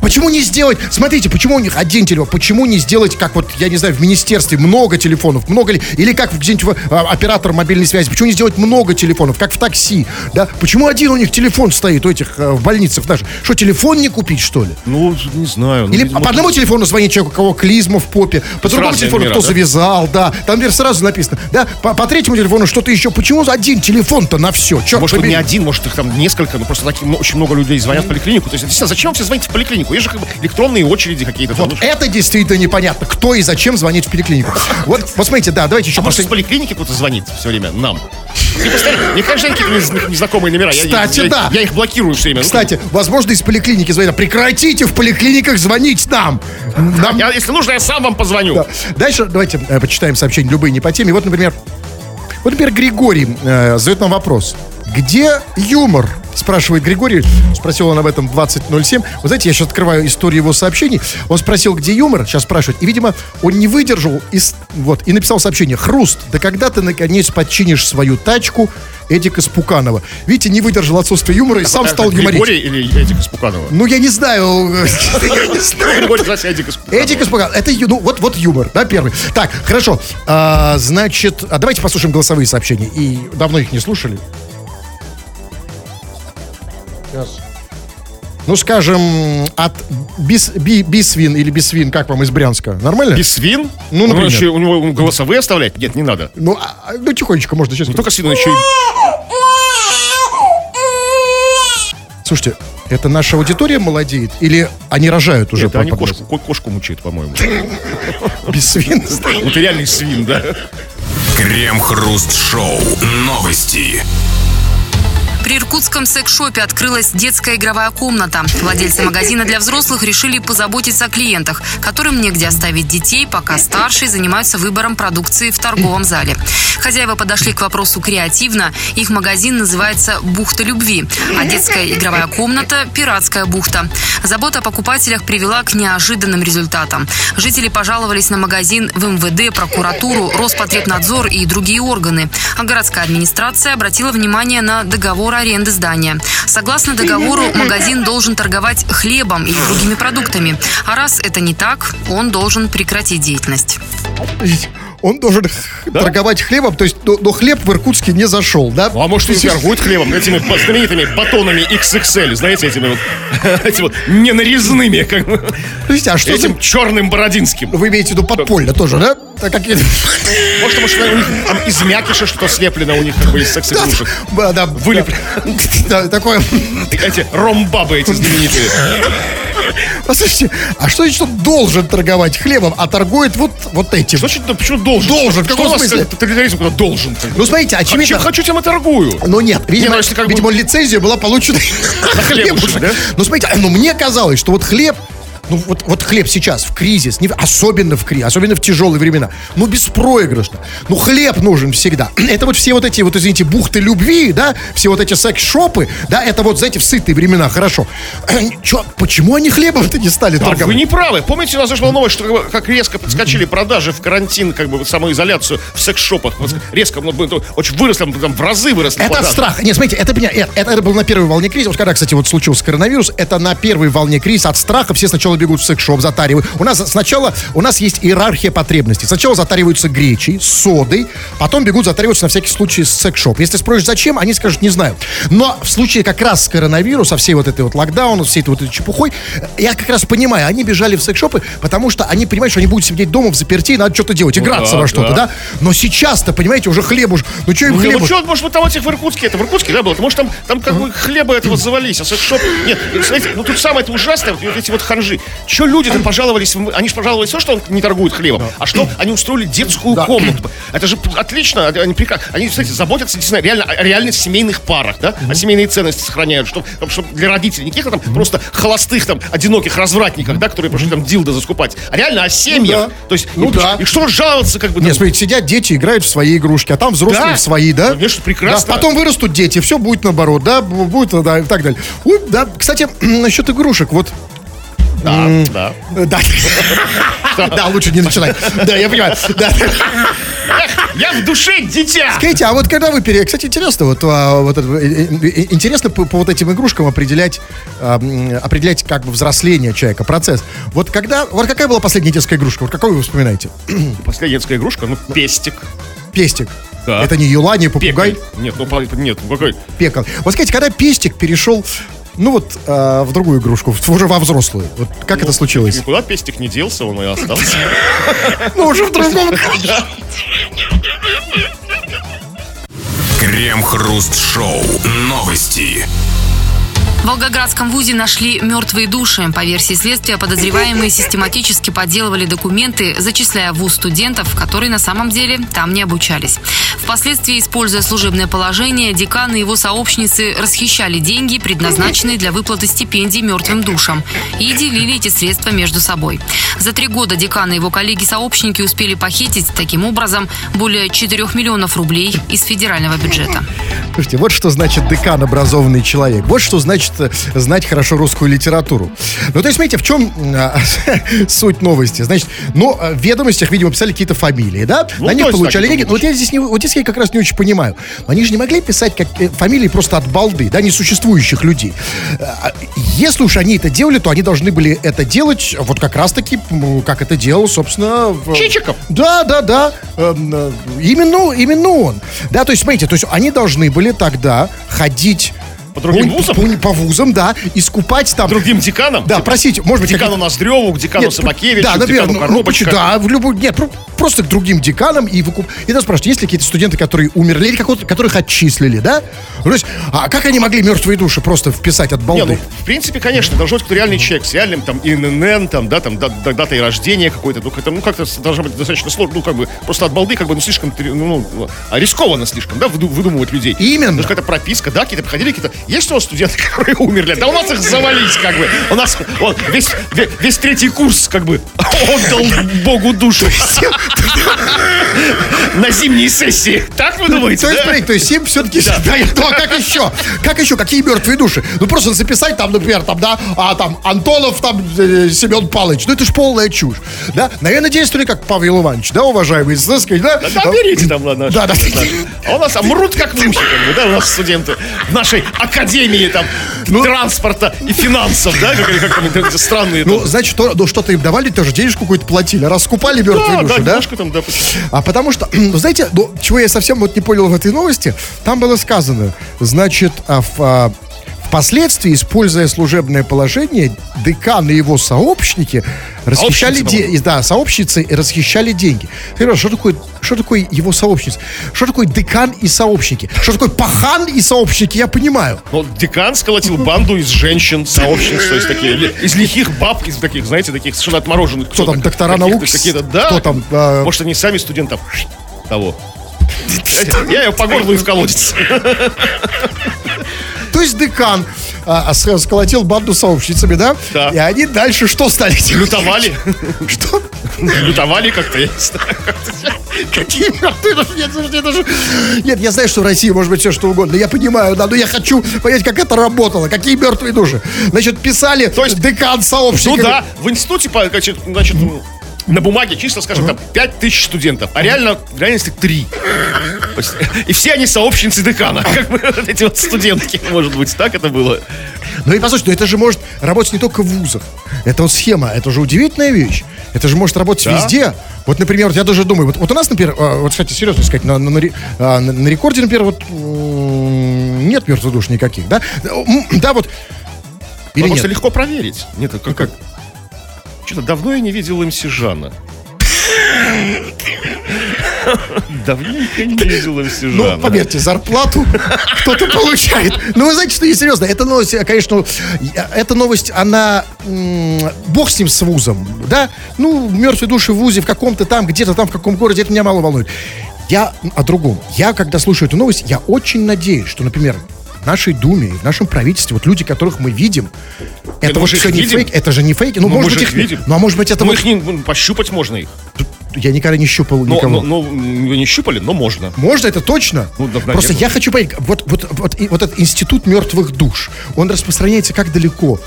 Почему не сделать, смотрите, почему у них один телефон, почему не сделать, как вот, я не знаю, в министерстве много телефонов, много ли, или как где-нибудь оператор мобильной связи, почему не сделать много телефонов, как в такси, да, почему один у них телефон стоит у этих в больницах наших, что телефон не купить, что ли? Ну, не знаю. Ну, или видимо, по одному ты... телефону звонить человеку, у кого клизма в попе, по с другому телефону мира, кто да? завязал, да, там, например, сразу написано, да, по, по третьему телефону что-то еще, почему один телефон-то на все, черт Может, побери. Не один, может, их там несколько, но просто такие, очень много людей звонят в поликлинику, то есть, зачем все звонить в поликлинику? Есть же как бы электронные очереди какие-то. Вот это действительно непонятно, кто и зачем звонит в поликлинику. Вот, вот смотрите, да, давайте еще... А может, в поликлинике кто-то звонит все время нам? Мне, конечно, какие-то незнакомые номера. Кстати, я, да. Я, я их блокирую все время. Кстати, ну, возможно, из поликлиники звонят. Прекратите в поликлиниках звонить нам. нам... Я, если нужно, я сам вам позвоню. Да. Дальше давайте э, почитаем сообщения, любые не по теме. Вот, например, вот, например, Григорий э, задает нам вопрос. Где юмор? Спрашивает Григорий. Спросил он об этом двадцать ноль семь. Вы знаете, я сейчас открываю историю его сообщений. Он спросил, где юмор? Сейчас спрашивает. И, видимо, он не выдержал и, вот, и написал сообщение. Хруст, да когда ты наконец подчинишь свою тачку? Эдик Испуканова. Видите, не выдержал отсутствие юмора и а сам стал Григорий юморить. Григорий или Эдик Испуканова? Ну, я не знаю. Григорий, значит, Эдик Испуканова. Эдик Испуканова. Это, ну, вот юмор, да, первый. Так, хорошо. Значит, давайте послушаем голосовые сообщения. И давно их не слушали. Ну, скажем, от бис, би, Бисвин или Бисвин, как вам, из Брянска? Нормально? Бисвин? Ну, например. Еще, у него голосовые оставлять? Нет, не надо. Ну, а, ну тихонечко можно сейчас. Ну, только свин еще и... Слушайте, это наша аудитория молодеет? Или они рожают уже? Нет, по, они по, кошку, по... кошку мучают, по-моему. Бисвин? Ну, ты реальный свин, да? Крем-хруст-шоу. Новости. При иркутском секс-шопе открылась детская игровая комната. Владельцы магазина для взрослых решили позаботиться о клиентах, которым негде оставить детей, пока старшие занимаются выбором продукции в торговом зале. Хозяева подошли к вопросу креативно. Их магазин называется «Бухта любви», а детская игровая комната – «Пиратская бухта». Забота о покупателях привела к неожиданным результатам. Жители пожаловались на магазин в эм вэ дэ, прокуратуру, Роспотребнадзор и другие органы. А городская администрация обратила внимание на договор аренды здания. Согласно договору, магазин должен торговать хлебом или другими продуктами. А раз это не так, он должен прекратить деятельность. он должен да? торговать хлебом, то есть, но, но хлеб в Иркутске не зашел, да? Ну, а может, и торгуют хлебом, этими знаменитыми батонами икс икс эль, знаете, этими вот, этими вот ненарезными, как бы. А что этим за... черным бородинским. Вы имеете в виду подпольно тоже, да? Так как... Может, потому что у них там из мякиша что-то слеплено у них, как бы, из секс-игрушек. Да, да. Вылеплено. Да, такое... Эти ромбабы эти знаменитые. Послушайте, а что значит, он должен торговать хлебом, а торгует вот, вот этим? Что значит, почему должен? Должен, в каком смысле? Тоталитаризм куда должен? Ну, смотрите, очевидно... А чем хочу, тем и торгую. Ну, нет, видимо, видимо лицензия была получена... На хлеб уже, да? Ну, смотрите, ну, мне казалось, что вот хлеб... Ну, вот, вот хлеб сейчас в кризис, не, особенно в кризис, особенно в тяжелые времена, ну, беспроигрышно. Ну, хлеб нужен всегда. Это вот все вот эти, вот, извините, бухты любви, да, все вот эти секс-шопы, да, это вот, знаете, в сытые времена, хорошо. Че, почему они хлебом-то не стали да, торговать? Вы не правы. Помните, у нас зашла новость, что как, бы, как резко подскочили продажи в карантин, как бы, в самоизоляцию в секс-шопах. Резко, ну, очень выросли, там, в разы выросли. Это продажи. Страх. Нет, смотрите, это, это, это было на первой волне кризиса. Вот когда, кстати, вот случился коронавирус, это на первой волне кризиса от страха все сначала бегут в секс-шоп, затаривают. У нас сначала у нас есть иерархия потребностей. Сначала затариваются гречей, содой, потом бегут, затариваются на всякий случай с секс-шоп. Если спросишь, зачем, они скажут, не знаю. Но в случае как раз с коронавируса, всей вот этой вот локдауна, всей этой вот этой чепухой, я как раз понимаю, они бежали в секс-шопы, потому что они понимают, что они будут сидеть дома в заперти, надо что-то делать, играться ну, да, во что-то, да. да? Но сейчас-то, понимаете, уже хлеб уж. Ну что им ну, хлеб? Ну что, может быть, там этих в Иркутске, это в Иркутске, да, было? Может, там, там как бы mm-hmm. хлеба этого завались, а секс-шоп... Нет, знаете, ну тут самое ужасное, вот эти вот ханжи. Что люди-то пожаловались? Они же пожаловались все, что он не торгует хлебом. Да. А что? Они устроили детскую да. комнату. Это же отлично. Они, они кстати, заботятся действительно реально, о реально семейных парах, да? Mm-hmm. А семейные ценности сохраняют. Чтобы, чтобы для родителей не каких-то там mm-hmm. просто холостых, там, одиноких развратников, да, которые пошли там дилдо заскупать. А реально о семьях. Ну, да. То есть, ну, ну, да. И что жаловаться, как бы... Нет, там... смотрите, сидят дети, играют в свои игрушки, а там взрослые да. в свои, да? Конечно, прекрасно. Да. Потом вырастут дети, все будет наоборот, да? Будет, да, и так далее. Ой, да. Кстати, насчет игрушек, вот... Да, mm. да. Да. Да, лучше не начинать. Да, я понимаю. Да. Я в душе дитя. Скажите, а вот когда вы пере... Кстати, интересно, вот, вот интересно по, по вот этим игрушкам определять, определять как бы взросление человека, процесс. Вот когда, вот какая была последняя детская игрушка? Вот какую вы вспоминаете? Последняя детская игрушка? Ну, пестик. Пестик. Да. Это не юла, не попугай? Пекаль. Нет, ну, нет, ну какой? Пекаль. Вот скажите, когда пестик перешел... Ну вот, э, в другую игрушку, уже во взрослую. Вот как ну, это случилось? Никуда пестик не делся, он и остался. Ну уже в другом. Крем-хруст-шоу. Новости. В Волгоградском вузе нашли мертвые души. По версии следствия, подозреваемые систематически подделывали документы, зачисляя в вуз студентов, которые на самом деле там не обучались. Впоследствии, используя служебное положение, декан и его сообщницы расхищали деньги, предназначенные для выплаты стипендий мертвым душам, и делили эти средства между собой. За три года декан и его коллеги-сообщники успели похитить, таким образом, более четырех миллионов рублей из федерального бюджета. Слушайте, вот что значит декан образованный человек. Вот что значит знать хорошо русскую литературу. Ну, то есть, смотрите, в чем а, суть новости? Значит, ну, в ведомостях, видимо, писали какие-то фамилии, да? Ну, на них получали деньги. Вот я здесь не, вот здесь я как раз не очень понимаю. Но они же не могли писать как, фамилии просто от балды, да, несуществующих людей. Если уж они это делали, то они должны были это делать вот как раз-таки, как это делал, собственно... Чичиков. Да, да, да. Именно, именно он. Да, то есть, смотрите, то есть они должны были тогда ходить... По другим по, вузам? По, по вузам, да. И скупать там... Другим деканам? Да, типа, простите, может быть... Декану как... Ноздреву, к декану нет, Собакевичу, да, к декану ну, Коробочка. Ну, да, в любую... Нет, просто к другим деканам и выкуп... И нас спрашивают, есть ли какие-то студенты, которые умерли или которых отчислили, да? То есть, а как они могли мертвые души просто вписать от балды? Не, ну, в принципе, конечно, должен быть реальный человек с реальным там ИНН, там, да, там, датой рождения какой-то. Ну, как-то, ну, как-то должно быть достаточно сложно, ну, как бы, просто от балды, как бы, ну, слишком, ну, рискованно слишком, да, выдумывать людей. Именно. Даже какая-то прописка, да, какие-то приходили, какие-то... Есть у студенты, которые умерли? Да у нас их завалить, как бы. У нас вот, весь, весь, весь третий курс, как бы, отдал Богу душу. На зимней сессии. Так вы думаете? То есть, смотрите, то есть им все-таки... А как еще? Как еще? Какие мертвые души? Ну, просто записать там, например, там, да, а там Антонов, там, Семен Палыч. Ну, это ж полная чушь. Да? Наверное, действовали как Павел Иванович, да, уважаемый? Да, да, берите там, ладно. Да, да. А у нас мрут как мухи, как бы, да, у нас студенты в нашей академии там ну, транспорта и финансов, да? Как-то странные. Ну, значит, что-то им давали, тоже денежку какую-то платили, раскупали мертвую душу, да? Там, да. А потому что, знаете, ну, чего я совсем вот не понял в этой новости, там было сказано, значит, в... Впоследствии, используя служебное положение, декан и его сообщники расхищали деньги. Да, сообщницы расхищали деньги. Что такое, что такое его сообщница? Что такое декан и сообщники? Что такое пахан и сообщники? Я понимаю. Но декан сколотил банду из женщин, сообщниц, то есть такие, из лихих баб, из таких, знаете, таких совершенно отмороженных. Кто, кто там, доктора наук? Да. Кто там, а... Может, они сами студентов того. Я ее по горлу и в колодец. То есть декан а, а, сколотил банду сообщницами, да? Да. И они дальше что стали делать? Лютовали. Что? Лютовали как-то, я не знаю. Какие мертвые? Нет, я знаю, что в России может быть все что угодно. Я понимаю, да, но я хочу понять, как это работало. Какие мертвые души? Значит, писали. То есть декан сообщниками. Ну да, в институте, значит, на бумаге чисто, скажем, там пять тысяч студентов, а реально, в реальности три. И все они сообщницы декана. Как бы вот эти вот студентки. Может быть, так это было. Ну и послушайте, но это же может работать не только в вузах. Это вот схема, это же удивительная вещь. Это же может работать да. везде. Вот, например, вот я даже думаю, вот, вот у нас, например, вот, кстати, серьезно сказать, на, на, на, на рекорде, например, вот нет мертвых душ никаких, да? Да, вот. Или потому нет? Что легко проверить. Нет, как? как? Что-то давно я не видел эм си Жана. Давненько не видел эм си Жана. Ну, поверьте, зарплату кто-то получает. Ну, вы знаете, что не серьезно. Эта новость, конечно, эта новость, она... Бог с ним, с вузом, да? Ну, мертвые души в вузе, в каком-то там, где-то там, в каком городе, это меня мало волнует. Я о другом. Я, когда слушаю эту новость, я очень надеюсь, что, например... В нашей Думе, в нашем правительстве, вот люди, которых мы видим, это мы вот все не видим. Фейки, это же не фейки. Ну, но может быть, их видим. Ну, а может быть, это мы вот... их не... Пощупать можно их. Я никогда не щупал но, никого. Ну, не щупали, но можно. Можно, это точно. Ну, да, просто я хочу понять, вот, вот, вот, и, вот этот институт мертвых душ, он распространяется как далеко?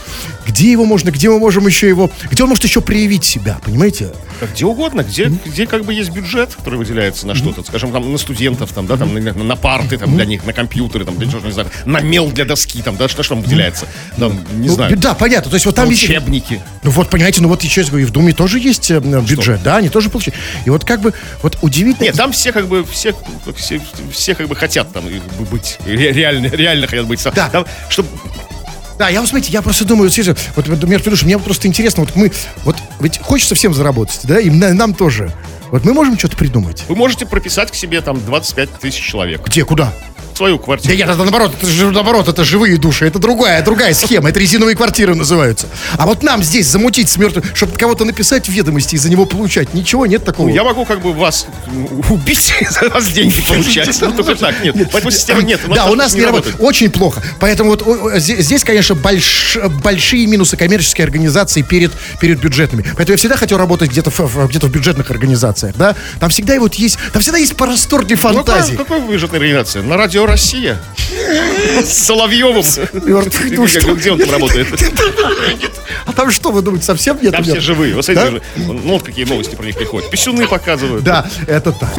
Где его можно, где мы можем еще его... Где он может еще проявить себя, понимаете? Где угодно, где, mm-hmm. где как бы есть бюджет, который выделяется на что-то. Mm-hmm. Скажем, там на студентов, там, да, там, на, на парты там, mm-hmm. для них, на компьютеры, там, для чего-то, не знаю, на мел для доски, там, да, что, что там выделяется. Там, не ну, знаю. Да, понятно. То есть вот там есть... Учебники. Ну вот, понимаете, ну вот еще я говорю, и в Думе тоже есть бюджет, что? Да, они тоже получают. И вот как бы, вот удивительно. Нет, там все как бы, все, все, все как бы хотят там быть, реально, реально хотят быть. Да. Там, чтобы... Да, я, вот смотрите, я просто думаю, вот, например, Федуша, мне просто интересно, вот мы, вот, ведь хочется всем заработать, да, и нам тоже. Вот мы можем что-то придумать? Вы можете прописать к себе там двадцать пять тысяч человек. Где, куда? Свою квартиру. Да нет, это наоборот, это же наоборот, это живые души, это другая, другая схема, это резиновые квартиры называются. А вот нам здесь замутить с мертвым, чтобы кого-то написать в ведомости и за него получать, ничего нет такого. Ну, я могу как бы вас убить и за вас деньги получать, ну только так, нет. Поэтому система нет. Да, у нас не работает. Очень плохо. Поэтому вот здесь, конечно, большие минусы коммерческой организации перед бюджетными. Поэтому я всегда хотел работать где-то в бюджетных организациях, да. Там всегда вот есть, там всегда есть простор для фантазии. Какая бюджетная организация? На радио Россия. С Соловьевым. Где он там работает? А там что, вы думаете, совсем нет? Там все живые. Ну, какие новости про них приходят. Писюны показывают. Да, это так.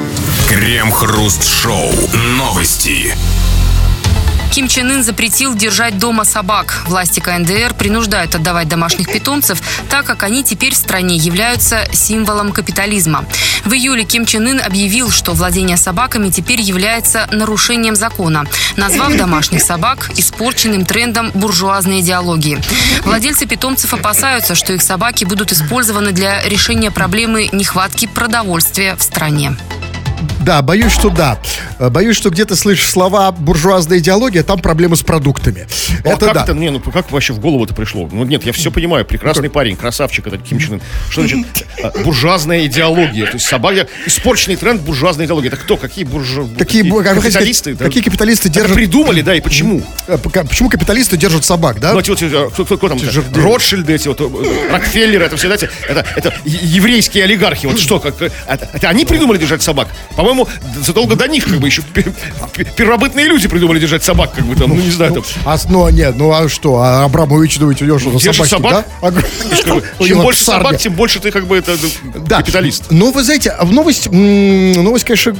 Крем-хруст-шоу. Новости. Ким Чен Ын запретил держать дома собак. Власти ка эн дэ эр принуждают отдавать домашних питомцев, так как они теперь в стране являются символом капитализма. В июле Ким Чен Ын объявил, что владение собаками теперь является нарушением закона, назвав домашних собак испорченным трендом буржуазной идеологии. Владельцы питомцев опасаются, что их собаки будут использованы для решения проблемы нехватки продовольствия в стране. Да, боюсь, что да. Боюсь, что где-то слышишь слова буржуазная идеология, там проблемы с продуктами. А это как да. Это, не, ну как вообще в голову это пришло? Ну нет, я все понимаю. Прекрасный парень, красавчик этот Ким Чен Ын. Что значит буржуазная идеология? То есть собака, испорченный тренд буржуазной идеологии. Это кто? Какие буржуа... Какие, какие капиталисты? Сказать, да? Какие капиталисты держат... Это придумали, да, и почему? Почему капиталисты держат собак, да? Ну, эти вот, кто, кто, кто там? Ротшильды, эти вот, Рокфеллеры, это все, знаете, это, это еврейские олигархи. Вот что, как... Это, это они придумали держать собак? По-моему, по-моему, задолго до них как бы еще первобытные люди придумали держать собак, как бы там, ну, ну не знаю. Там. А, ну, нет, ну а что, а Абрамович, думаете, у него собаки, собак? Да? А, чем больше собак, тем больше ты как бы это, да. Капиталист. Ну, вы знаете, новость, новость, конечно,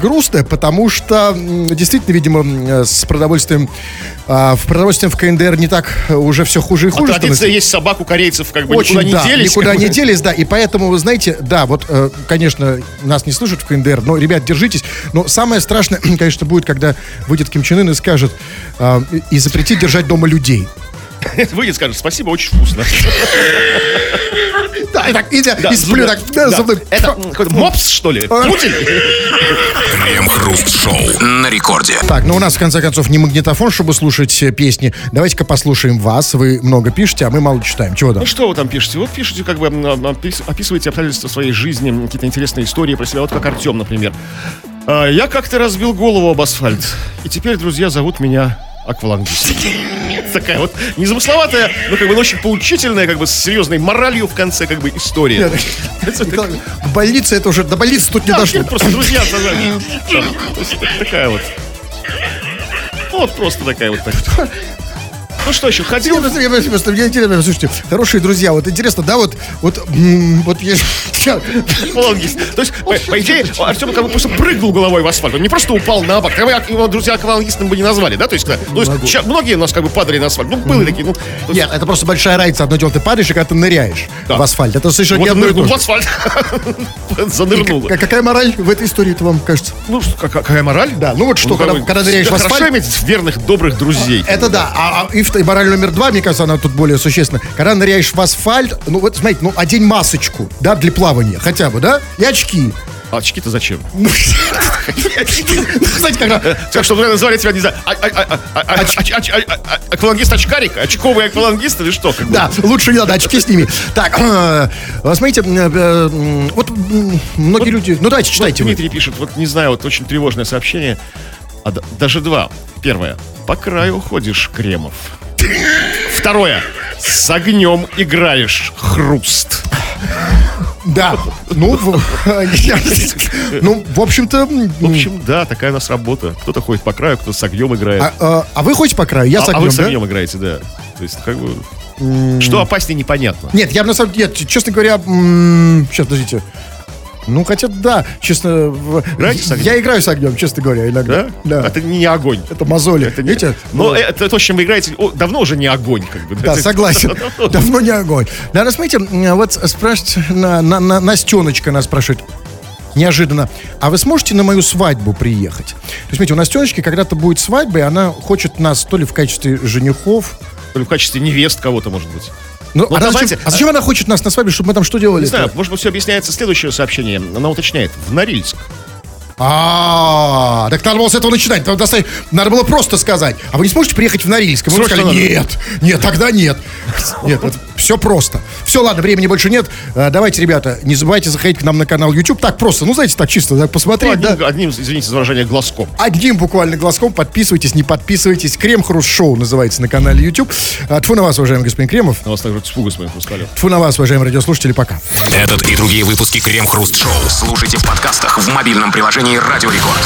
грустная, потому что действительно, видимо, с продовольствием, в продовольствием в КНДР не так уже все хуже и хуже. А традиция есть собак у корейцев, как бы очень, никуда не да, делись. Никуда не делись, да, и поэтому, вы знаете, да, вот, конечно, нас не слышат в КНДР, но, ребят, держитесь. Но самое страшное, конечно, будет, когда выйдет Ким Чен Ын и скажет, э, и запретит держать дома людей. Выйдет, скажет, спасибо, очень вкусно. Да, и так, и сплю так. Это мопс, что ли? Путин? КремХруст-шоу на рекорде. Так, ну у нас, в конце концов, не магнитофон, чтобы слушать песни. Давайте-ка послушаем вас. Вы много пишете, а мы мало читаем. Чего там? Ну что вы там пишете? Вот пишете, как бы описываете обстоятельства своей жизни, какие-то интересные истории про себя. Вот как Артем, например. Я как-то разбил голову об асфальт. И теперь, друзья, зовут меня аквалангист. Такая вот незамысловатая, но как бы очень поучительная, как бы с серьезной моралью в конце, как бы история. Больница это уже, до больницы тут не дошло. Просто друзья, такая вот. Вот просто такая вот. Ну что еще, ходил? Мне интересно, слушайте, хорошие друзья, вот интересно, да, вот, вот, вот я же... То есть, по идее, Артем как бы просто прыгнул головой в асфальт, он не просто упал на бок, его друзья аквалангистом бы не назвали, да, то есть, многие у нас как бы падали на асфальт, ну, были такие, ну... Нет, это просто большая разница, одно дело, ты падаешь, и когда ты ныряешь в асфальт, это совершенно не одно и то же. Вот он нырнул в асфальт, занырнуло. Какая мораль в этой истории-то вам кажется? Ну, какая мораль? Да, ну вот что, когда ныряешь в асфальт... Хорошо иметь верных, добрых друзей. Это да, а и в И мораль номер два, мне кажется, она тут более существенна. Когда ныряешь в асфальт, ну вот, смотрите, ну одень масочку, да, для плавания, хотя бы, да, и очки. А очки-то зачем? Знаете, когда... Так что назвали тебя, не знаю, аквалангист-очкарик? Очковый аквалангист или что? Да, лучше не надо, очки сними. Так, смотрите, вот многие люди... Ну давайте, читайте. Дмитрий пишет, вот не знаю, вот очень тревожное сообщение. А, даже два. Первое. По краю ходишь, Кремов. Второе. С огнем играешь, Хруст. Да. Ну, в общем-то... В общем, да, такая у нас работа. Кто-то ходит по краю, кто-то с огнем играет. А вы ходите по краю, я с огнем, да? А вы с огнем играете, да. То есть, как бы... Что опаснее, непонятно. Нет, я на самом деле... Честно говоря... Сейчас, подождите... Ну, хотя, да, честно... Я играю с огнем, честно говоря, иногда. Да? Да. Это не огонь. Это мозоли. Это не... Но вот. Это то, с чем вы играете, о, давно уже не огонь, как бы. Да, это... согласен. Давно не огонь. Да, ну, смотрите, вот спрашивает... На, на, на, Настеночка нас спрашивает. Неожиданно. А вы сможете на мою свадьбу приехать? То есть, смотрите, у Настеночки когда-то будет свадьба, и она хочет нас то ли в качестве женихов... То ли в качестве невест кого-то, может быть. Ну, ну, а, давайте, зачем, а зачем она хочет нас на свадьбе, чтобы мы там что делали? Не знаю, может быть, все объясняется. Следующее сообщение, она уточняет, в Норильск. А, так надо было с этого начинать. Надо было просто сказать. А вы не сможете приехать в Норильск? Мы сказали, нет, нет, тогда нет. Нет, все просто. Все, ладно, времени больше нет. Давайте, ребята, не забывайте заходить к нам на канал YouTube. Так просто, ну, знаете, так чисто посмотреть. Одним, извините за выражение, глазком. Одним буквально глазком. Подписывайтесь, не подписывайтесь. КремХруст-шоу называется на канале YouTube. Тьфу на вас, уважаемый господин Кремов. На вас также тьфу, господин Хрусталев. Тьфу на вас, уважаемые радиослушатели, пока. Этот и другие выпуски КремХруст-шоу слушайте в подкастах в мобильном приложении Радио Рекорд.